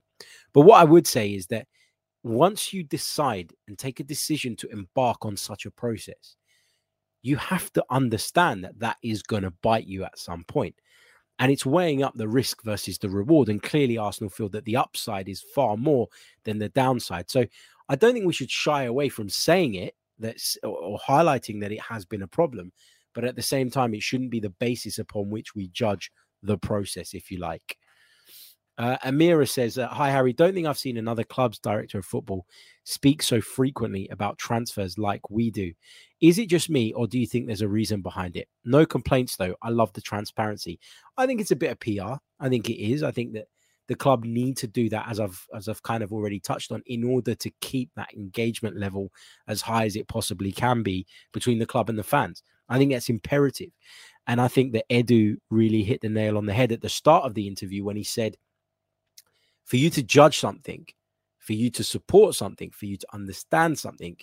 But what I would say is that once you decide and take a decision to embark on such a process, you have to understand that that is going to bite you at some point. And it's weighing up the risk versus the reward. And clearly Arsenal feel that the upside is far more than the downside. So I don't think we should shy away from saying it that's, or, or highlighting that it has been a problem. But at the same time, it shouldn't be the basis upon which we judge the process, if you like. Uh, Amira says, uh, hi, Harry, don't think I've seen another club's director of football speak so frequently about transfers like we do. Is it just me, or do you think there's a reason behind it? No complaints, though. I love the transparency. I think it's a bit of P R. I think it is. I think that the club need to do that, as I've as I've kind of already touched on, in order to keep that engagement level as high as it possibly can be between the club and the fans. I think that's imperative. And I think that Edu really hit the nail on the head at the start of the interview when he said, for you to judge something, for you to support something, for you to understand something,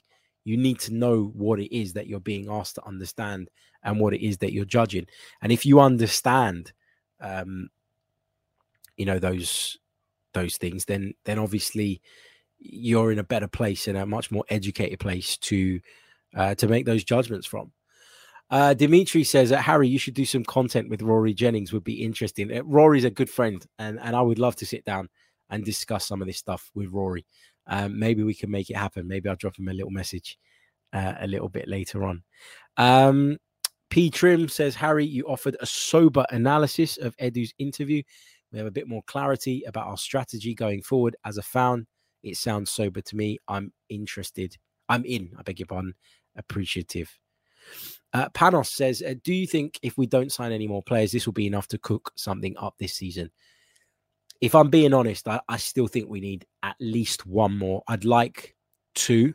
you need to know what it is that you're being asked to understand and what it is that you're judging. And if you understand, um, you know, those those things, then then obviously you're in a better place and a much more educated place to uh, to make those judgments from. Uh, Dimitri says, Harry, you should do some content with Rory Jennings. Would be interesting. Uh, Rory's a good friend, and, and I would love to sit down and discuss some of this stuff with Rory. Um, maybe we can make it happen. Maybe I'll drop him a little message uh, a little bit later on. Um, P. Trim says, Harry, you offered a sober analysis of Edu's interview. We have a bit more clarity about our strategy going forward. As a fan, it sounds sober to me. I'm interested. I'm in, I beg your pardon, appreciative. Uh, Panos says, uh, do you think if we don't sign any more players, this will be enough to cook something up this season? If I'm being honest, I, I still think we need at least one more. I'd like two.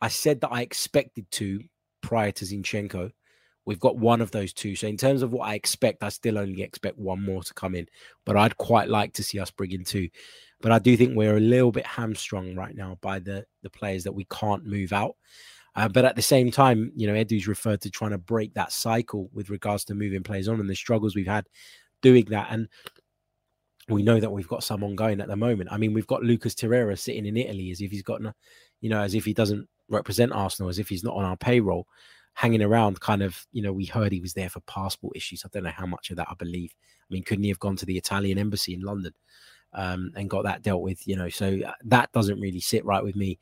I said that I expected two prior to Zinchenko. We've got one of those two. So in terms of what I expect, I still only expect one more to come in. But I'd quite like to see us bring in two. But I do think we're a little bit hamstrung right now by the, the players that we can't move out. Uh, but at the same time, you know, Edu's referred to trying to break that cycle with regards to moving players on and the struggles we've had doing that. And we know that we've got some ongoing at the moment. I mean, we've got Lucas Torreira sitting in Italy as if he's got, you know, as if he doesn't represent Arsenal, as if he's not on our payroll, hanging around kind of, you know, we heard he was there for passport issues. I don't know how much of that I believe. I mean, couldn't he have gone to the Italian embassy in London um, and got that dealt with, you know? So that doesn't really sit right with me.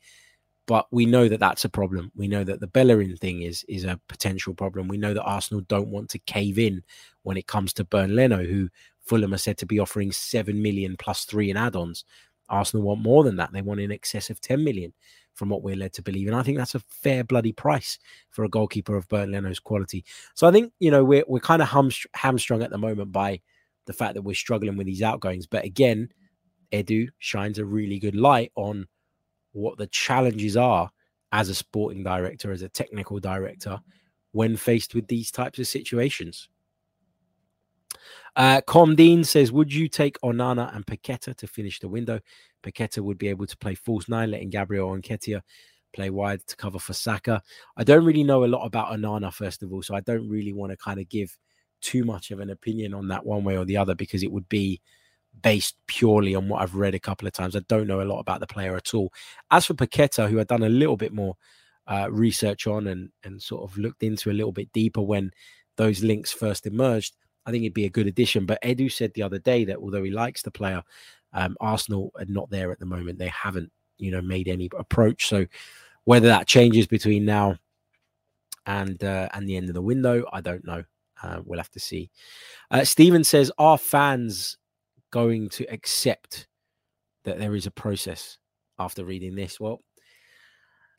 But we know that that's a problem. We know that the Bellerin thing is is a potential problem. We know that Arsenal don't want to cave in when it comes to Bern Leno, who Fulham are said to be offering seven million plus three in add-ons. Arsenal want more than that. They want in excess of ten million, from what we're led to believe. And I think that's a fair bloody price for a goalkeeper of Bert Leno's quality. So I think, you know, we're, we're kind of hamstr hamstrung at the moment by the fact that we're struggling with these outgoings. But again, Edu shines a really good light on what the challenges are as a sporting director, as a technical director, when faced with these types of situations. Uh, Comdean says, would you take Onana and Paqueta to finish the window? Paqueta would be able to play false nine, letting Gabriel Nketiah play wide to cover for Saka. I don't really know a lot about Onana, first of all, so I don't really want to kind of give too much of an opinion on that one way or the other, because it would be based purely on what I've read a couple of times. I don't know a lot about the player at all. As for Paqueta, who I've done a little bit more uh, research on and, and sort of looked into a little bit deeper when those links first emerged, I think it'd be a good addition. But Edu said the other day that although he likes the player, um, Arsenal are not there at the moment. They haven't, you know, made any approach. So whether that changes between now and uh, and the end of the window, I don't know. Uh, we'll have to see. Uh, Steven says, are fans going to accept that there is a process after reading this? Well,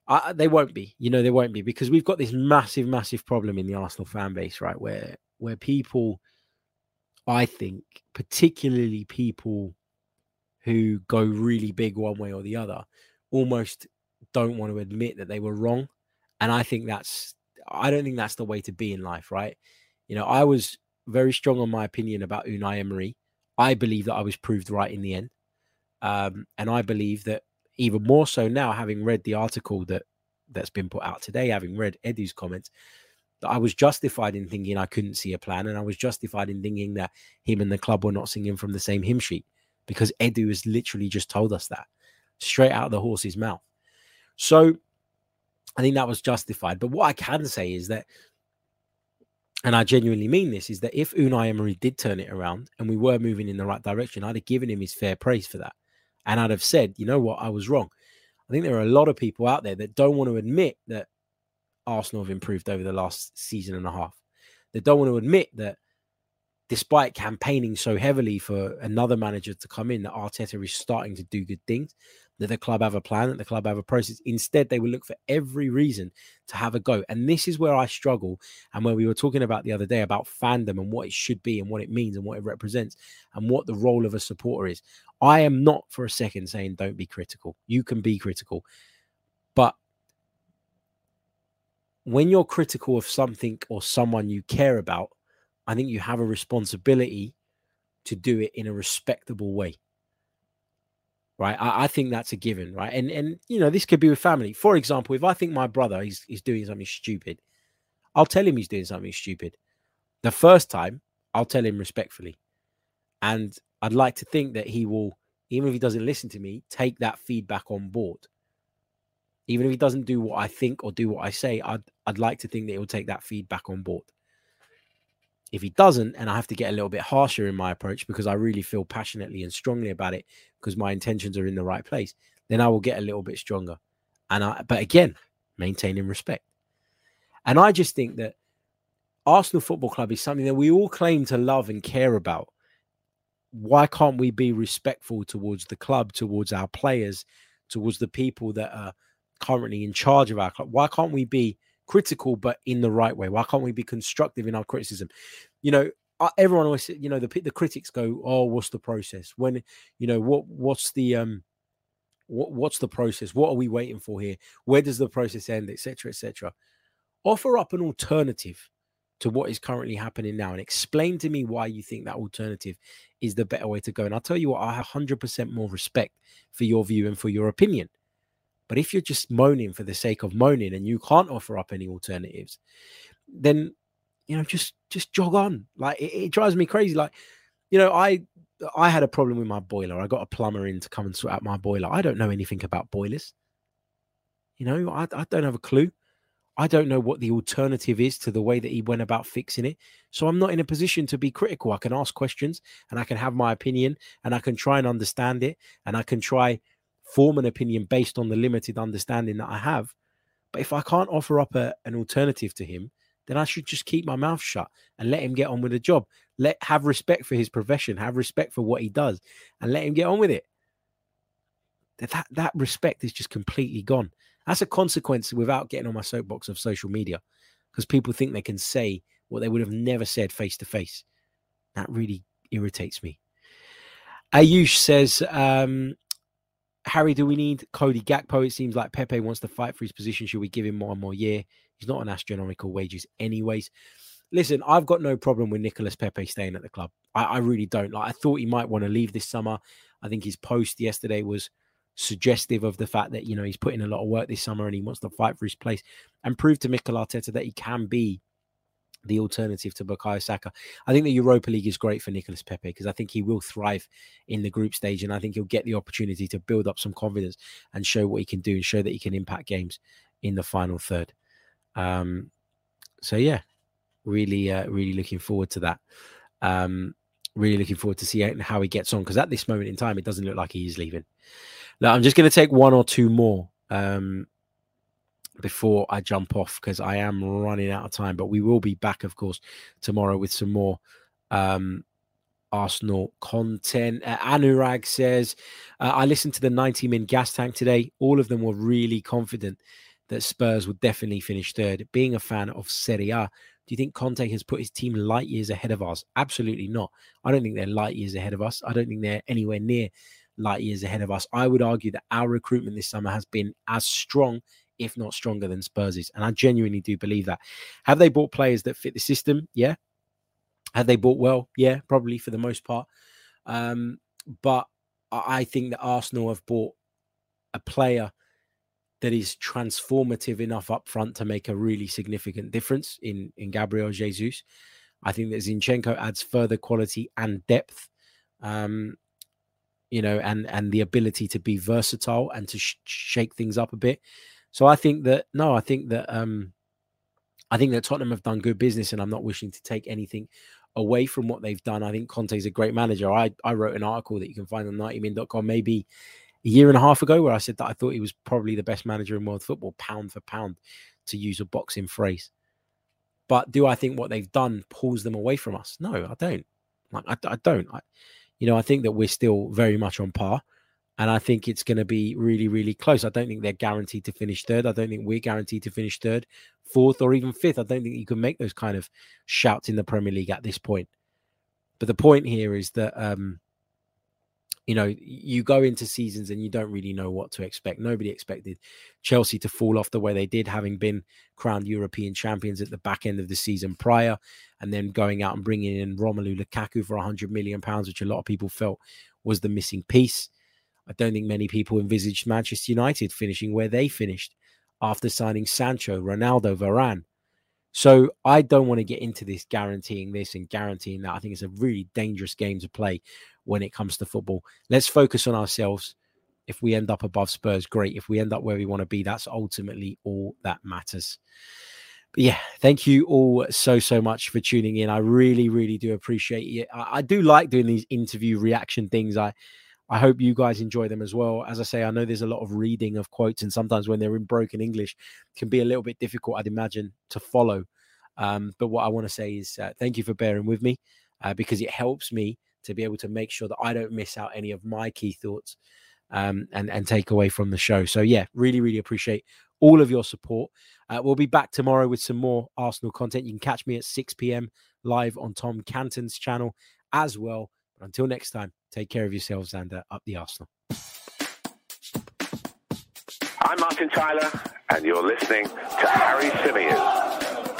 I, they won't be. You know, they won't be, because we've got this massive, massive problem in the Arsenal fan base, right, where where people... I think particularly people who go really big one way or the other almost don't want to admit that they were wrong. And I think that's, I don't think that's the way to be in life, right? You know, I was very strong on my opinion about Unai Emery. I believe that I was proved right in the end. Um, and I believe that even more so now, having read the article that that's been put out today, having read Edu's comments, that I was justified in thinking I couldn't see a plan, and I was justified in thinking that him and the club were not singing from the same hymn sheet, because Edu has literally just told us that straight out of the horse's mouth. So I think that was justified. But what I can say is that, and I genuinely mean this, is that if Unai Emery did turn it around and we were moving in the right direction, I'd have given him his fair praise for that. And I'd have said, you know what, I was wrong. I think there are a lot of people out there that don't want to admit that Arsenal have improved over the last season and a half. They don't want to admit that despite campaigning so heavily for another manager to come in, that Arteta is starting to do good things, that the club have a plan, that the club have a process. Instead, they will look for every reason to have a go. And this is where I struggle, and where we were talking about the other day about fandom and what it should be and what it means and what it represents and what the role of a supporter is. I am not for a second saying don't be critical. You can be critical. But when you're critical of something or someone you care about, I think you have a responsibility to do it in a respectable way, right? I, I think that's a given, right? And, and you know, this could be with family. For example, if I think my brother is, is doing something stupid, I'll tell him he's doing something stupid. The first time, I'll tell him respectfully. And I'd like to think that he will, even if he doesn't listen to me, take that feedback on board. Even if he doesn't do what I think or do what I say, I'd, I'd like to think that he'll take that feedback on board. If he doesn't, and I have to get a little bit harsher in my approach because I really feel passionately and strongly about it because my intentions are in the right place, then I will get a little bit stronger. And I, but again, maintaining respect. And I just think that Arsenal Football Club is something that we all claim to love and care about. Why can't we be respectful towards the club, towards our players, towards the people that are currently in charge of our club? Why can't we be critical, but in the right way? Why can't we be constructive in our criticism? You know, everyone always, you know, the the critics go, "Oh, what's the process? When, you know, what what's the um, what what's the process? What are we waiting for here? Where does the process end? Etc. Etc." Offer up an alternative to what is currently happening now, and explain to me why you think that alternative is the better way to go. And I'll tell you what, I have one hundred percent more respect for your view and for your opinion. But if you're just moaning for the sake of moaning and you can't offer up any alternatives, then, you know, just just jog on. Like, it, it drives me crazy. Like, you know, I I had a problem with my boiler. I got a plumber in to come and sort out my boiler. I don't know anything about boilers. You know, I, I don't have a clue. I don't know what the alternative is to the way that he went about fixing it. So I'm not in a position to be critical. I can ask questions and I can have my opinion and I can try and understand it and I can try... form an opinion based on the limited understanding that I have. But if I can't offer up a, an alternative to him, then I should just keep my mouth shut and let him get on with the job. Let have respect for his profession, have respect for what he does, and let him get on with it. that that respect is just completely gone. That's a consequence, without getting on my soapbox, of social media, because people think they can say what they would have never said face to face. That really irritates me. Ayush says, um, Harry, do we need Cody Gakpo? It seems like Pepe wants to fight for his position. Should we give him more and more year? He's not on astronomical wages anyways. Listen, I've got no problem with Nicolas Pepe staying at the club. I, I really don't. Like, I thought he might want to leave this summer. I think his post yesterday was suggestive of the fact that, you know, he's put in a lot of work this summer and he wants to fight for his place and prove to Mikel Arteta that he can be the alternative to Bukayo Saka. I think the Europa League is great for Nicolas Pepe because I think he will thrive in the group stage, and I think he'll get the opportunity to build up some confidence and show what he can do and show that he can impact games in the final third. Um, so, yeah, really, uh, really looking forward to that. Um, really looking forward to seeing how he gets on, because at this moment in time, it doesn't look like he is leaving. Now, I'm just going to take one or two more um, before I jump off, because I am running out of time. But we will be back, of course, tomorrow with some more um, Arsenal content. Uh, Anurag says, uh, I listened to the ninety min gas tank today. All of them were really confident that Spurs would definitely finish third. Being a fan of Serie A, do you think Conte has put his team light years ahead of us? Absolutely not. I don't think they're light years ahead of us. I don't think they're anywhere near light years ahead of us. I would argue that our recruitment this summer has been as strong, if not stronger, than Spurs's. And I genuinely do believe that. Have they bought players that fit the system? Yeah. Have they bought well? Yeah, probably for the most part. Um, but I think that Arsenal have bought a player that is transformative enough up front to make a really significant difference in, in Gabriel Jesus. I think that Zinchenko adds further quality and depth, um, you know, and, and the ability to be versatile and to sh- shake things up a bit. So I think that, no, I think that, um, I think that Tottenham have done good business, and I'm not wishing to take anything away from what they've done. I think Conte's a great manager. I, I wrote an article that you can find on ninety min dot com, maybe a year and a half ago, where I said that I thought he was probably the best manager in world football, pound for pound, to use a boxing phrase. But do I think what they've done pulls them away from us? No, I don't. Like, I, I don't. I, you know, I think that we're still very much on par, and I think it's going to be really, really close. I don't think they're guaranteed to finish third. I don't think we're guaranteed to finish third, fourth, or even fifth. I don't think you can make those kind of shouts in the Premier League at this point. But the point here is that, um, you know, you go into seasons and you don't really know what to expect. Nobody expected Chelsea to fall off the way they did, having been crowned European champions at the back end of the season prior, and then going out and bringing in Romelu Lukaku for one hundred million pounds, which a lot of people felt was the missing piece. I don't think many people envisaged Manchester United finishing where they finished after signing Sancho, Ronaldo, Varane. So I don't want to get into this guaranteeing this and guaranteeing that. I think it's a really dangerous game to play when it comes to football. Let's focus on ourselves. If we end up above Spurs, great. If we end up where we want to be, that's ultimately all that matters. But yeah, thank you all so, so much for tuning in. I really, really do appreciate it. I, I do like doing these interview reaction things. I, I hope you guys enjoy them as well. As I say, I know there's a lot of reading of quotes, and sometimes when they're in broken English, it can be a little bit difficult, I'd imagine, to follow. Um, but what I want to say is uh, thank you for bearing with me, uh, because it helps me to be able to make sure that I don't miss out any of my key thoughts um, and, and take away from the show. So yeah, really, really appreciate all of your support. Uh, we'll be back tomorrow with some more Arsenal content. You can catch me at six p.m. live on Tom Canton's channel as well. But until next time, take care of yourselves and uh, up the Arsenal. I'm Martin Tyler, and you're listening to Harry Symeou.